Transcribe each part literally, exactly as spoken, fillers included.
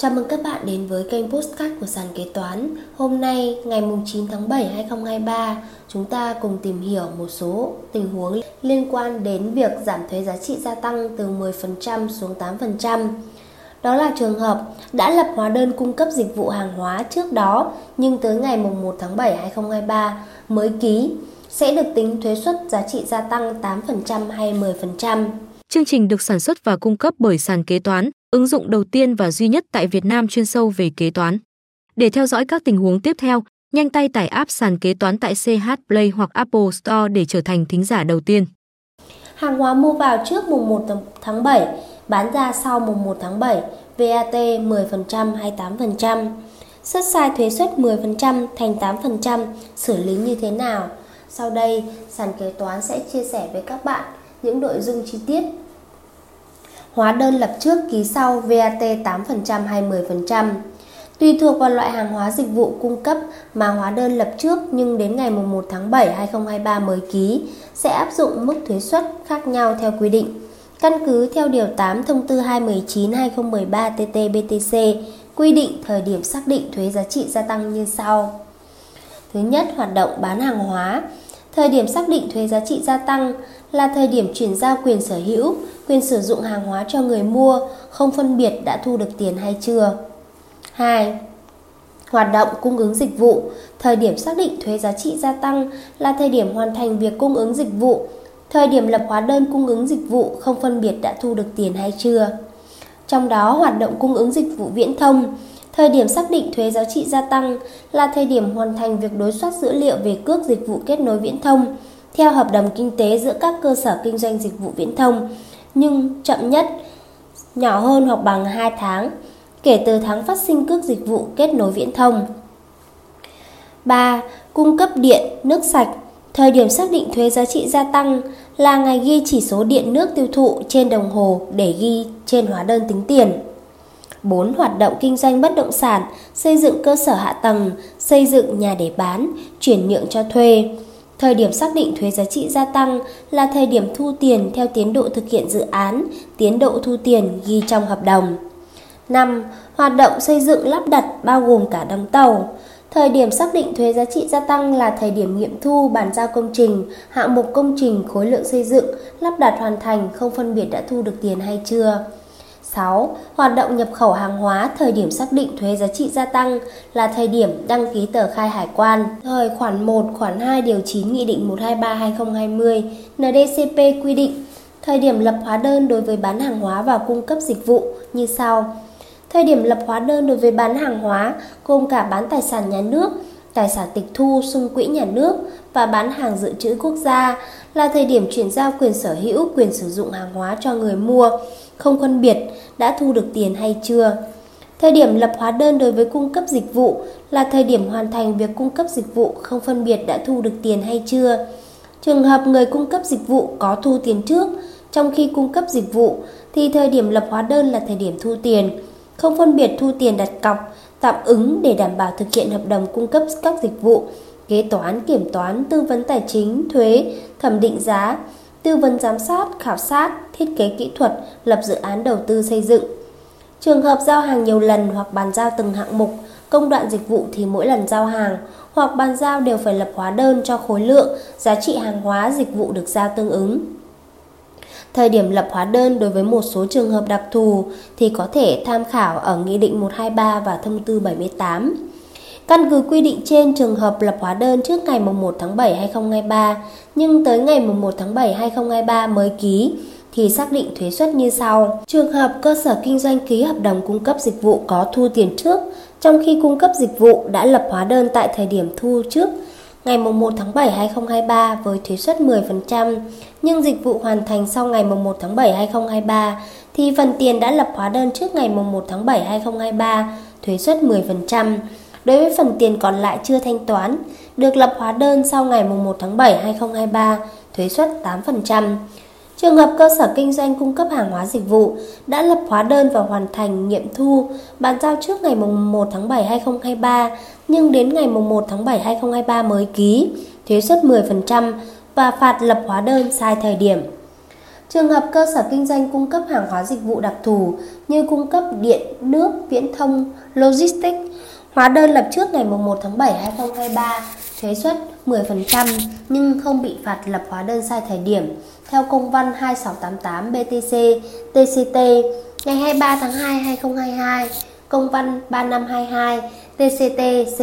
Chào mừng các bạn đến với kênh podcast của Sàn Kế Toán. Hôm nay, ngày chín tháng bảy năm hai nghìn không trăm hai mươi ba, chúng ta cùng tìm hiểu một số tình huống liên quan đến việc giảm thuế giá trị gia tăng từ mười phần trăm xuống tám phần trăm. Đó là trường hợp đã lập hóa đơn cung cấp dịch vụ hàng hóa trước đó nhưng tới ngày một tháng bảy năm hai nghìn không trăm hai mươi ba mới ký, sẽ được tính thuế suất giá trị gia tăng tám phần trăm hay mười phần trăm. Chương trình được sản xuất và cung cấp bởi Sàn Kế Toán, ứng dụng đầu tiên và duy nhất tại Việt Nam chuyên sâu về kế toán. Để theo dõi các tình huống tiếp theo, nhanh tay tải app Sàn Kế Toán tại xê hát Play hoặc Apple Store để trở thành thính giả đầu tiên. Hàng hóa mua vào trước mùng một tháng bảy, bán ra sau mùng một tháng bảy, vê a tê mười phần trăm hay tám phần trăm. Suất sai thuế suất mười phần trăm thành tám phần trăm xử lý như thế nào? Sau đây, Sàn Kế Toán sẽ chia sẻ với các bạn những nội dung chi tiết. Hóa đơn lập trước ký sau vê a tê tám phần trăm hay mười phần trăm. Tùy thuộc vào loại hàng hóa dịch vụ cung cấp mà hóa đơn lập trước nhưng đến ngày một tháng bảy năm hai nghìn không trăm hai mươi ba mới ký sẽ áp dụng mức thuế suất khác nhau theo quy định. Căn cứ theo Điều tám thông tư hai một chín hai không một ba T T B T C quy định thời điểm xác định thuế giá trị gia tăng như sau. Thứ nhất, hoạt động bán hàng hóa. Thời điểm xác định thuế giá trị gia tăng là thời điểm chuyển giao quyền sở hữu, quyền sử dụng hàng hóa cho người mua, không phân biệt đã thu được tiền hay chưa. Hai. Hoạt động cung ứng dịch vụ. Thời điểm xác định thuế giá trị gia tăng là thời điểm hoàn thành việc cung ứng dịch vụ, thời điểm lập hóa đơn cung ứng dịch vụ không phân biệt đã thu được tiền hay chưa. Trong đó, hoạt động cung ứng dịch vụ viễn thông. Thời điểm xác định thuế giá trị gia tăng là thời điểm hoàn thành việc đối soát dữ liệu về cước dịch vụ kết nối viễn thông theo hợp đồng kinh tế giữa các cơ sở kinh doanh dịch vụ viễn thông, nhưng chậm nhất, nhỏ hơn hoặc bằng hai tháng kể từ tháng phát sinh cước dịch vụ kết nối viễn thông. ba. Cung cấp điện, nước sạch. Thời điểm xác định thuế giá trị gia tăng là ngày ghi chỉ số điện nước tiêu thụ trên đồng hồ để ghi trên hóa đơn tính tiền. bốn. Hoạt động kinh doanh bất động sản, xây dựng cơ sở hạ tầng, xây dựng nhà để bán, chuyển nhượng cho thuê. Thời điểm xác định thuế giá trị gia tăng là thời điểm thu tiền theo tiến độ thực hiện dự án, tiến độ thu tiền ghi trong hợp đồng. năm. Hoạt động xây dựng lắp đặt bao gồm cả đóng tàu. Thời điểm xác định thuế giá trị gia tăng là thời điểm nghiệm thu bàn giao công trình, hạng mục công trình, khối lượng xây dựng, lắp đặt hoàn thành không phân biệt đã thu được tiền hay chưa. sáu. Hoạt động nhập khẩu hàng hóa, thời điểm xác định thuế giá trị gia tăng là thời điểm đăng ký tờ khai hải quan. Thời khoản một, khoản hai điều chín Nghị định một hai ba trên hai không hai không N D C P quy định thời điểm lập hóa đơn đối với bán hàng hóa và cung cấp dịch vụ như sau. Thời điểm lập hóa đơn đối với bán hàng hóa gồm cả bán tài sản nhà nước, tài sản tịch thu xung quỹ nhà nước và bán hàng dự trữ quốc gia là thời điểm chuyển giao quyền sở hữu, quyền sử dụng hàng hóa cho người mua, không phân biệt đã thu được tiền hay chưa. Thời điểm lập hóa đơn đối với cung cấp dịch vụ là thời điểm hoàn thành việc cung cấp dịch vụ không phân biệt đã thu được tiền hay chưa. Trường hợp người cung cấp dịch vụ có thu tiền trước trong khi cung cấp dịch vụ thì thời điểm lập hóa đơn là thời điểm thu tiền, không phân biệt thu tiền đặt cọc, tạm ứng để đảm bảo thực hiện hợp đồng cung cấp các dịch vụ, kế toán, kiểm toán, tư vấn tài chính, thuế, thẩm định giá, tư vấn giám sát, khảo sát, thiết kế kỹ thuật, lập dự án đầu tư xây dựng. Trường hợp giao hàng nhiều lần hoặc bàn giao từng hạng mục, công đoạn dịch vụ thì mỗi lần giao hàng hoặc bàn giao đều phải lập hóa đơn cho khối lượng, giá trị hàng hóa dịch vụ được giao tương ứng. Thời điểm lập hóa đơn đối với một số trường hợp đặc thù thì có thể tham khảo ở Nghị định một hai ba và thông tư bảy mươi tám. Căn cứ quy định trên, trường hợp lập hóa đơn trước ngày một tháng bảy năm hai nghìn không trăm hai mươi ba nhưng tới ngày một tháng bảy năm hai nghìn không trăm hai mươi ba mới ký thì xác định thuế suất như sau. Trường hợp cơ sở kinh doanh ký hợp đồng cung cấp dịch vụ có thu tiền trước trong khi cung cấp dịch vụ đã lập hóa đơn tại thời điểm thu trước ngày một tháng bảy năm hai nghìn không trăm hai mươi ba với thuế suất mười phần trăm nhưng dịch vụ hoàn thành sau ngày một tháng bảy năm hai nghìn không trăm hai mươi ba thì phần tiền đã lập hóa đơn trước ngày một tháng bảy năm hai nghìn không trăm hai mươi ba thuế suất mười phần trăm. Đối với phần tiền còn lại chưa thanh toán, được lập hóa đơn sau ngày một tháng bảy năm hai nghìn không trăm hai mươi ba, thuế suất tám phần trăm. Trường hợp cơ sở kinh doanh cung cấp hàng hóa dịch vụ đã lập hóa đơn và hoàn thành nghiệm thu bàn giao trước ngày một tháng bảy năm hai nghìn không trăm hai mươi ba nhưng đến ngày một tháng bảy năm hai nghìn không trăm hai mươi ba mới ký, thuế suất mười phần trăm và phạt lập hóa đơn sai thời điểm. Trường hợp cơ sở kinh doanh cung cấp hàng hóa dịch vụ đặc thù như cung cấp điện, nước, viễn thông, logistics, hóa đơn lập trước ngày mùng một tháng bảy năm hai nghìn không trăm hai mươi ba, thuế suất mười phần trăm nhưng không bị phạt lập hóa đơn sai thời điểm, theo công văn hai sáu tám tám B T C T C T ngày hai mươi ba tháng hai năm hai nghìn không trăm hai mươi hai, công văn ba năm hai hai T C T C S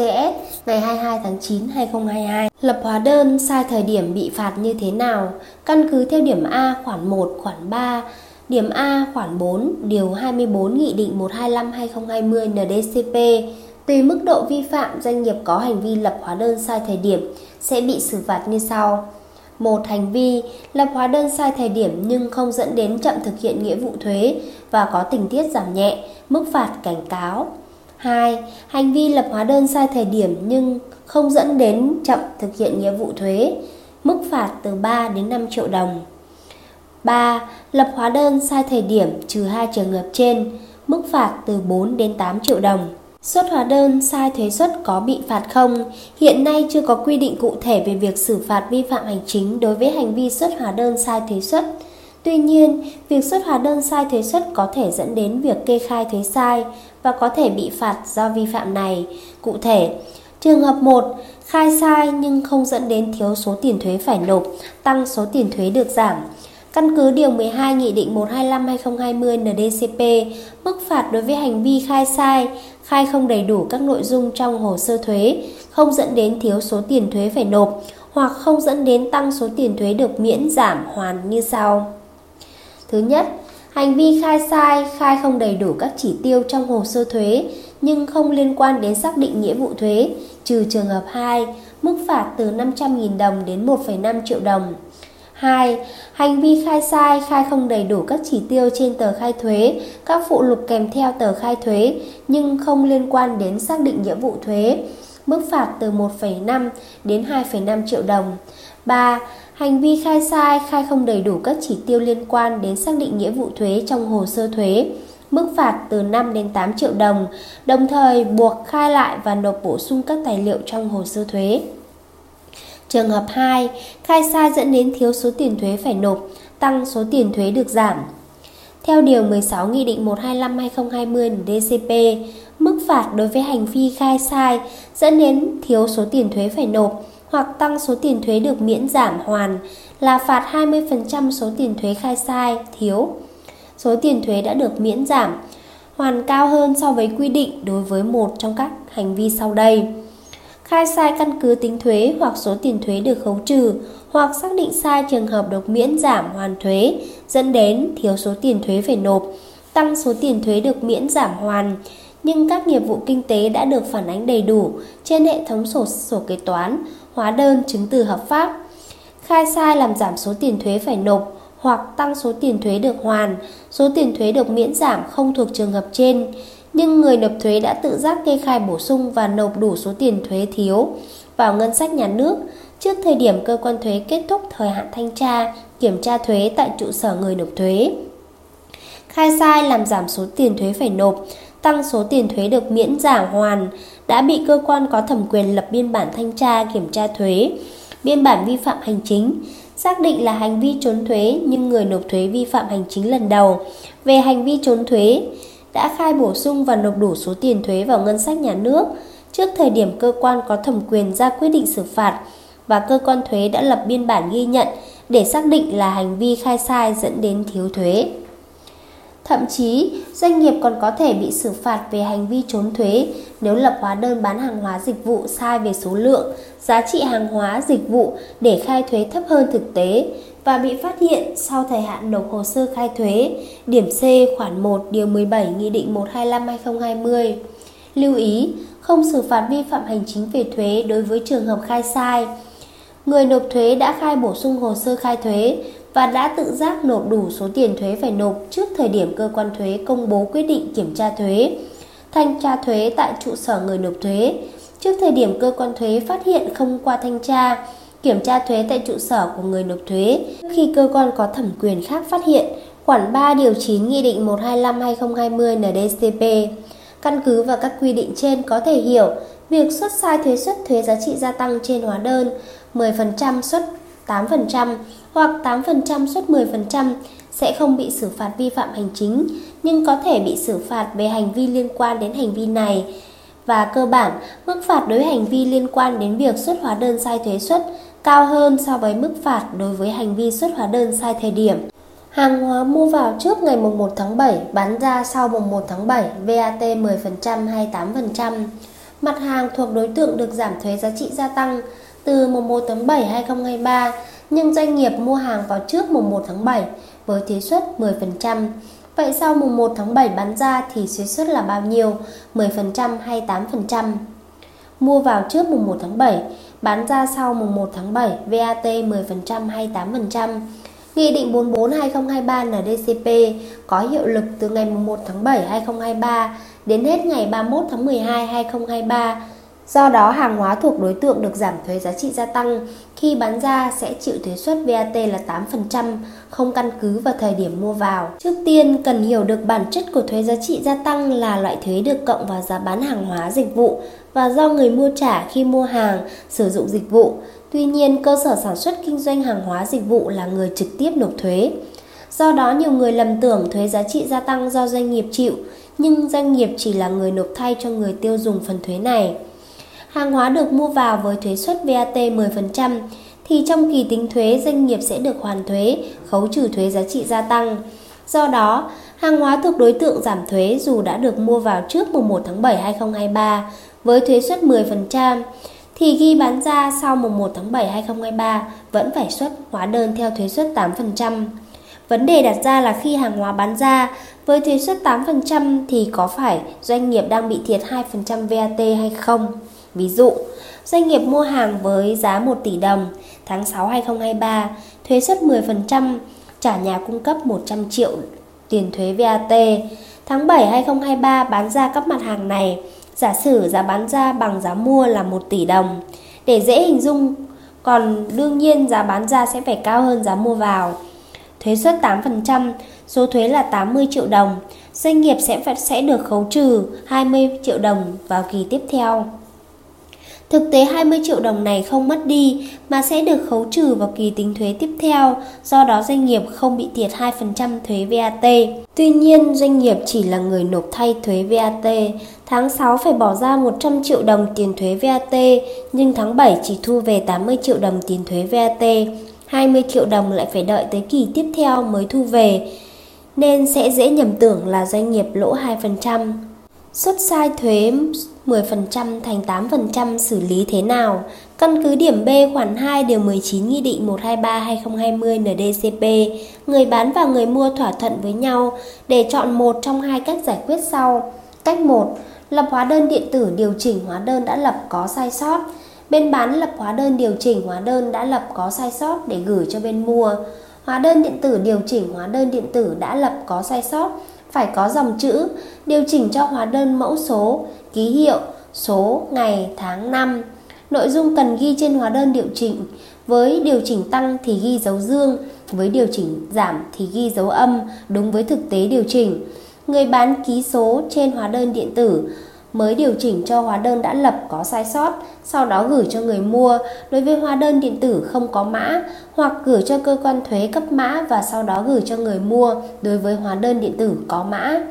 ngày hai mươi hai tháng chín năm hai nghìn không trăm hai mươi hai. Lập hóa đơn sai thời điểm bị phạt như thế nào? Căn cứ theo điểm A khoản một, khoản ba, điểm A khoản bốn, điều hai mươi tư Nghị định một hai năm trên hai không hai không N D C P. Tùy mức độ vi phạm, doanh nghiệp có hành vi lập hóa đơn sai thời điểm sẽ bị xử phạt như sau. một. Hành vi lập hóa đơn sai thời điểm nhưng không dẫn đến chậm thực hiện nghĩa vụ thuế và có tình tiết giảm nhẹ, mức phạt cảnh cáo. hai. Hành vi lập hóa đơn sai thời điểm nhưng không dẫn đến chậm thực hiện nghĩa vụ thuế, mức phạt từ ba đến năm triệu đồng. ba. Lập hóa đơn sai thời điểm trừ hai trường hợp trên, mức phạt từ bốn đến tám triệu đồng. Xuất hóa đơn sai thuế suất có bị phạt không? Hiện nay chưa có quy định cụ thể về việc xử phạt vi phạm hành chính đối với hành vi xuất hóa đơn sai thuế suất. Tuy nhiên, việc xuất hóa đơn sai thuế suất có thể dẫn đến việc kê khai thuế sai và có thể bị phạt do vi phạm này. Cụ thể, trường hợp một, khai sai nhưng không dẫn đến thiếu số tiền thuế phải nộp, tăng số tiền thuế được giảm. Căn cứ điều mười hai Nghị định một hai năm trên hai không hai không N D C P, mức phạt đối với hành vi khai sai, khai không đầy đủ các nội dung trong hồ sơ thuế, không dẫn đến thiếu số tiền thuế phải nộp hoặc không dẫn đến tăng số tiền thuế được miễn giảm hoàn như sau. Thứ nhất, hành vi khai sai, khai không đầy đủ các chỉ tiêu trong hồ sơ thuế nhưng không liên quan đến xác định nghĩa vụ thuế, trừ trường hợp hai, mức phạt từ năm trăm nghìn đồng đến một phẩy năm triệu đồng. hai. Hành vi khai sai, khai không đầy đủ các chỉ tiêu trên tờ khai thuế, các phụ lục kèm theo tờ khai thuế nhưng không liên quan đến xác định nghĩa vụ thuế, mức phạt từ một phẩy năm đến hai phẩy năm triệu đồng. ba. Hành vi khai sai, khai không đầy đủ các chỉ tiêu liên quan đến xác định nghĩa vụ thuế trong hồ sơ thuế, mức phạt từ năm đến tám triệu đồng, đồng thời buộc khai lại và nộp bổ sung các tài liệu trong hồ sơ thuế. Trường hợp hai, khai sai dẫn đến thiếu số tiền thuế phải nộp, tăng số tiền thuế được giảm. Theo điều mười sáu Nghị định một hai năm trên hai không hai không N D C P, mức phạt đối với hành vi khai sai dẫn đến thiếu số tiền thuế phải nộp hoặc tăng số tiền thuế được miễn giảm hoàn là phạt hai mươi phần trăm số tiền thuế khai sai thiếu. Số tiền thuế đã được miễn giảm hoàn cao hơn so với quy định đối với một trong các hành vi sau đây. Khai sai căn cứ tính thuế hoặc số tiền thuế được khấu trừ hoặc xác định sai trường hợp được miễn giảm hoàn thuế dẫn đến thiếu số tiền thuế phải nộp, tăng số tiền thuế được miễn giảm hoàn nhưng các nghiệp vụ kinh tế đã được phản ánh đầy đủ trên hệ thống sổ sổ kế toán, hóa đơn, chứng từ hợp pháp. Khai sai làm giảm số tiền thuế phải nộp hoặc tăng số tiền thuế được hoàn, số tiền thuế được miễn giảm không thuộc trường hợp trên, nhưng người nộp thuế đã tự giác kê khai bổ sung và nộp đủ số tiền thuế thiếu vào ngân sách nhà nước trước thời điểm cơ quan thuế kết thúc thời hạn thanh tra, kiểm tra thuế tại trụ sở người nộp thuế. Khai sai làm giảm số tiền thuế phải nộp, tăng số tiền thuế được miễn giảm hoàn đã bị cơ quan có thẩm quyền lập biên bản thanh tra, kiểm tra thuế, biên bản vi phạm hành chính, xác định là hành vi trốn thuế nhưng người nộp thuế vi phạm hành chính lần đầu về hành vi trốn thuế, đã khai bổ sung và nộp đủ số tiền thuế vào ngân sách nhà nước trước thời điểm cơ quan có thẩm quyền ra quyết định xử phạt và cơ quan thuế đã lập biên bản ghi nhận để xác định là hành vi khai sai dẫn đến thiếu thuế. Thậm chí, doanh nghiệp còn có thể bị xử phạt về hành vi trốn thuế nếu lập hóa đơn bán hàng hóa dịch vụ sai về số lượng, giá trị hàng hóa dịch vụ để khai thuế thấp hơn thực tế và bị phát hiện sau thời hạn nộp hồ sơ khai thuế, điểm C khoản một điều mười bảy Nghị định một hai năm trên hai không hai không. Lưu ý, không xử phạt vi phạm hành chính về thuế đối với trường hợp khai sai. Người nộp thuế đã khai bổ sung hồ sơ khai thuế và đã tự giác nộp đủ số tiền thuế phải nộp trước thời điểm cơ quan thuế công bố quyết định kiểm tra thuế, thanh tra thuế tại trụ sở người nộp thuế, trước thời điểm cơ quan thuế phát hiện không qua thanh tra, kiểm tra thuế tại trụ sở của người nộp thuế khi cơ quan có thẩm quyền khác phát hiện, khoản ba điều chín Nghị định một hai năm trên hai không hai không N D C P. Căn cứ vào các quy định trên có thể hiểu, việc xuất sai thuế suất thuế giá trị gia tăng trên hóa đơn mười phần trăm xuất tám phần trăm hoặc tám phần trăm suất mười phần trăm sẽ không bị xử phạt vi phạm hành chính, nhưng có thể bị xử phạt về hành vi liên quan đến hành vi này. Và cơ bản, mức phạt đối với hành vi liên quan đến việc xuất hóa đơn sai thuế suất cao hơn so với mức phạt đối với hành vi xuất hóa đơn sai thời điểm. Hàng hóa mua vào trước ngày mùng một tháng bảy, bán ra sau mùng một tháng bảy, vê a tê mười phần trăm hay tám phần trăm. Mặt hàng thuộc đối tượng được giảm thuế giá trị gia tăng từ mùng một tháng bảy năm hai nghìn không trăm hai mươi ba, nhưng doanh nghiệp mua hàng vào trước mùng một tháng bảy với thuế suất mười phần trăm. Vậy sau mùng một tháng bảy bán ra thì thuế suất là bao nhiêu? mười phần trăm hay tám phần trăm? Mua vào trước mùng một tháng bảy, bán ra sau mùng một tháng bảy, vê a tê mười phần trăm hay tám phần trăm? Nghị định bốn mươi bốn trên hai nghìn không trăm hai mươi ba N D C P có hiệu lực từ ngày mùng một tháng bảy năm hai nghìn không trăm hai mươi ba đến hết ngày ba mươi mốt tháng mười hai năm hai nghìn không trăm hai mươi ba. Do đó, hàng hóa thuộc đối tượng được giảm thuế giá trị gia tăng khi bán ra sẽ chịu thuế suất vê a tê là tám phần trăm, không căn cứ vào thời điểm mua vào. Trước tiên, cần hiểu được bản chất của thuế giá trị gia tăng là loại thuế được cộng vào giá bán hàng hóa dịch vụ và do người mua trả khi mua hàng, sử dụng dịch vụ. Tuy nhiên, cơ sở sản xuất kinh doanh hàng hóa dịch vụ là người trực tiếp nộp thuế. Do đó, nhiều người lầm tưởng thuế giá trị gia tăng do doanh nghiệp chịu, nhưng doanh nghiệp chỉ là người nộp thay cho người tiêu dùng phần thuế này. Hàng hóa được mua vào với thuế suất vê a tê mười phần trăm thì trong kỳ tính thuế doanh nghiệp sẽ được hoàn thuế, khấu trừ thuế giá trị gia tăng. Do đó, hàng hóa thuộc đối tượng giảm thuế dù đã được mua vào trước mùng một tháng bảy năm hai nghìn không trăm hai mươi ba với thuế suất mười phần trăm thì khi bán ra sau mùng một tháng bảy năm hai nghìn không trăm hai mươi ba vẫn phải xuất hóa đơn theo thuế suất tám phần trăm. Vấn đề đặt ra là khi hàng hóa bán ra với thuế suất tám phần trăm thì có phải doanh nghiệp đang bị thiệt hai phần trăm vê a tê hay không? Ví dụ, doanh nghiệp mua hàng với giá một tỷ đồng, tháng sáu năm hai nghìn không trăm hai mươi ba, thuế suất mười phần trăm, trả nhà cung cấp một trăm triệu tiền thuế vê a tê. Tháng bảy năm hai nghìn không trăm hai mươi ba bán ra các mặt hàng này, giả sử giá bán ra bằng giá mua là một tỷ đồng. Để dễ hình dung, còn đương nhiên giá bán ra sẽ phải cao hơn giá mua vào. Thuế suất tám phần trăm, số thuế là tám mươi triệu đồng, doanh nghiệp sẽ phải sẽ được khấu trừ hai mươi triệu đồng vào kỳ tiếp theo. Thực tế hai mươi triệu đồng này không mất đi mà sẽ được khấu trừ vào kỳ tính thuế tiếp theo, do đó doanh nghiệp không bị thiệt hai phần trăm thuế vê a tê. Tuy nhiên, doanh nghiệp chỉ là người nộp thay thuế vê a tê, tháng sáu phải bỏ ra một trăm triệu đồng tiền thuế vê a tê, nhưng tháng bảy chỉ thu về tám mươi triệu đồng tiền thuế vê a tê, hai mươi triệu đồng lại phải đợi tới kỳ tiếp theo mới thu về, nên sẽ dễ nhầm tưởng là doanh nghiệp lỗ hai phần trăm. Suất sai thuế mười phần trăm thành tám phần trăm xử lý thế nào? Căn cứ điểm B khoản hai điều mười chín Nghị định một trăm hai mươi ba trên hai nghìn không trăm hai mươi N D C P, người bán và người mua thỏa thuận với nhau để chọn một trong hai cách giải quyết sau. Cách một, lập hóa đơn điện tử điều chỉnh hóa đơn đã lập có sai sót. Bên bán lập hóa đơn điều chỉnh hóa đơn đã lập có sai sót để gửi cho bên mua. Hóa đơn điện tử điều chỉnh hóa đơn điện tử đã lập có sai sót phải có dòng chữ điều chỉnh cho hóa đơn mẫu số, ký hiệu, số, ngày, tháng, năm. Nội dung cần ghi trên hóa đơn điều chỉnh, với điều chỉnh tăng thì ghi dấu dương, với điều chỉnh giảm thì ghi dấu âm, đúng với thực tế điều chỉnh. Người bán ký số trên hóa đơn điện tử mới điều chỉnh cho hóa đơn đã lập có sai sót, sau đó gửi cho người mua đối với hóa đơn điện tử không có mã, hoặc gửi cho cơ quan thuế cấp mã và sau đó gửi cho người mua đối với hóa đơn điện tử có mã.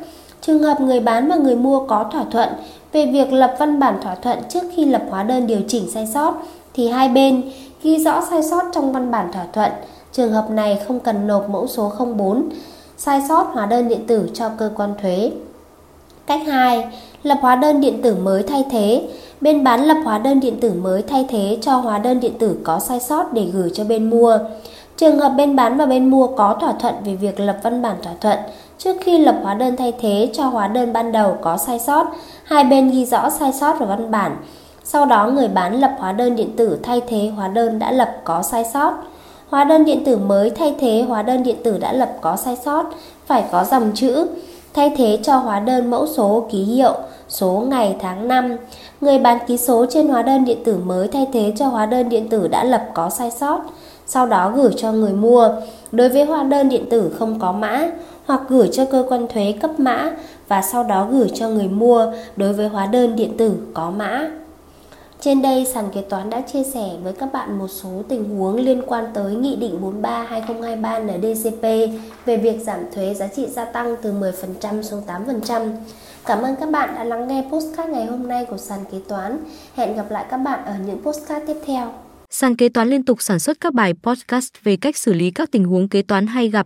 Trường hợp người bán và người mua có thỏa thuận về việc lập văn bản thỏa thuận trước khi lập hóa đơn điều chỉnh sai sót thì hai bên ghi rõ sai sót trong văn bản thỏa thuận. Trường hợp này không cần nộp mẫu số không bốn sai sót hóa đơn điện tử cho cơ quan thuế. Cách hai, lập hóa đơn điện tử mới thay thế. Bên bán lập hóa đơn điện tử mới thay thế cho hóa đơn điện tử có sai sót để gửi cho bên mua. Trường hợp bên bán và bên mua có thỏa thuận về việc lập văn bản thỏa thuận trước khi lập hóa đơn thay thế cho hóa đơn ban đầu có sai sót, hai bên ghi rõ sai sót vào văn bản. Sau đó người bán lập hóa đơn điện tử thay thế hóa đơn đã lập có sai sót. Hóa đơn điện tử mới thay thế hóa đơn điện tử đã lập có sai sót phải có dòng chữ thay thế cho hóa đơn mẫu số, ký hiệu, số, ngày, tháng, năm. Người bán ký số trên hóa đơn điện tử mới thay thế cho hóa đơn điện tử đã lập có sai sót, sau đó gửi cho người mua đối với hóa đơn điện tử không có mã, hoặc gửi cho cơ quan thuế cấp mã và sau đó gửi cho người mua đối với hóa đơn điện tử có mã. Trên đây, Sàn Kế Toán đã chia sẻ với các bạn một số tình huống liên quan tới Nghị định bốn mươi ba trên hai nghìn không trăm hai mươi ba N D C P về việc giảm thuế giá trị gia tăng từ mười phần trăm xuống tám phần trăm. Cảm ơn các bạn đã lắng nghe podcast ngày hôm nay của Sàn Kế Toán. Hẹn gặp lại các bạn ở những podcast tiếp theo. Sàn Kế Toán liên tục sản xuất các bài podcast về cách xử lý các tình huống kế toán hay gặp,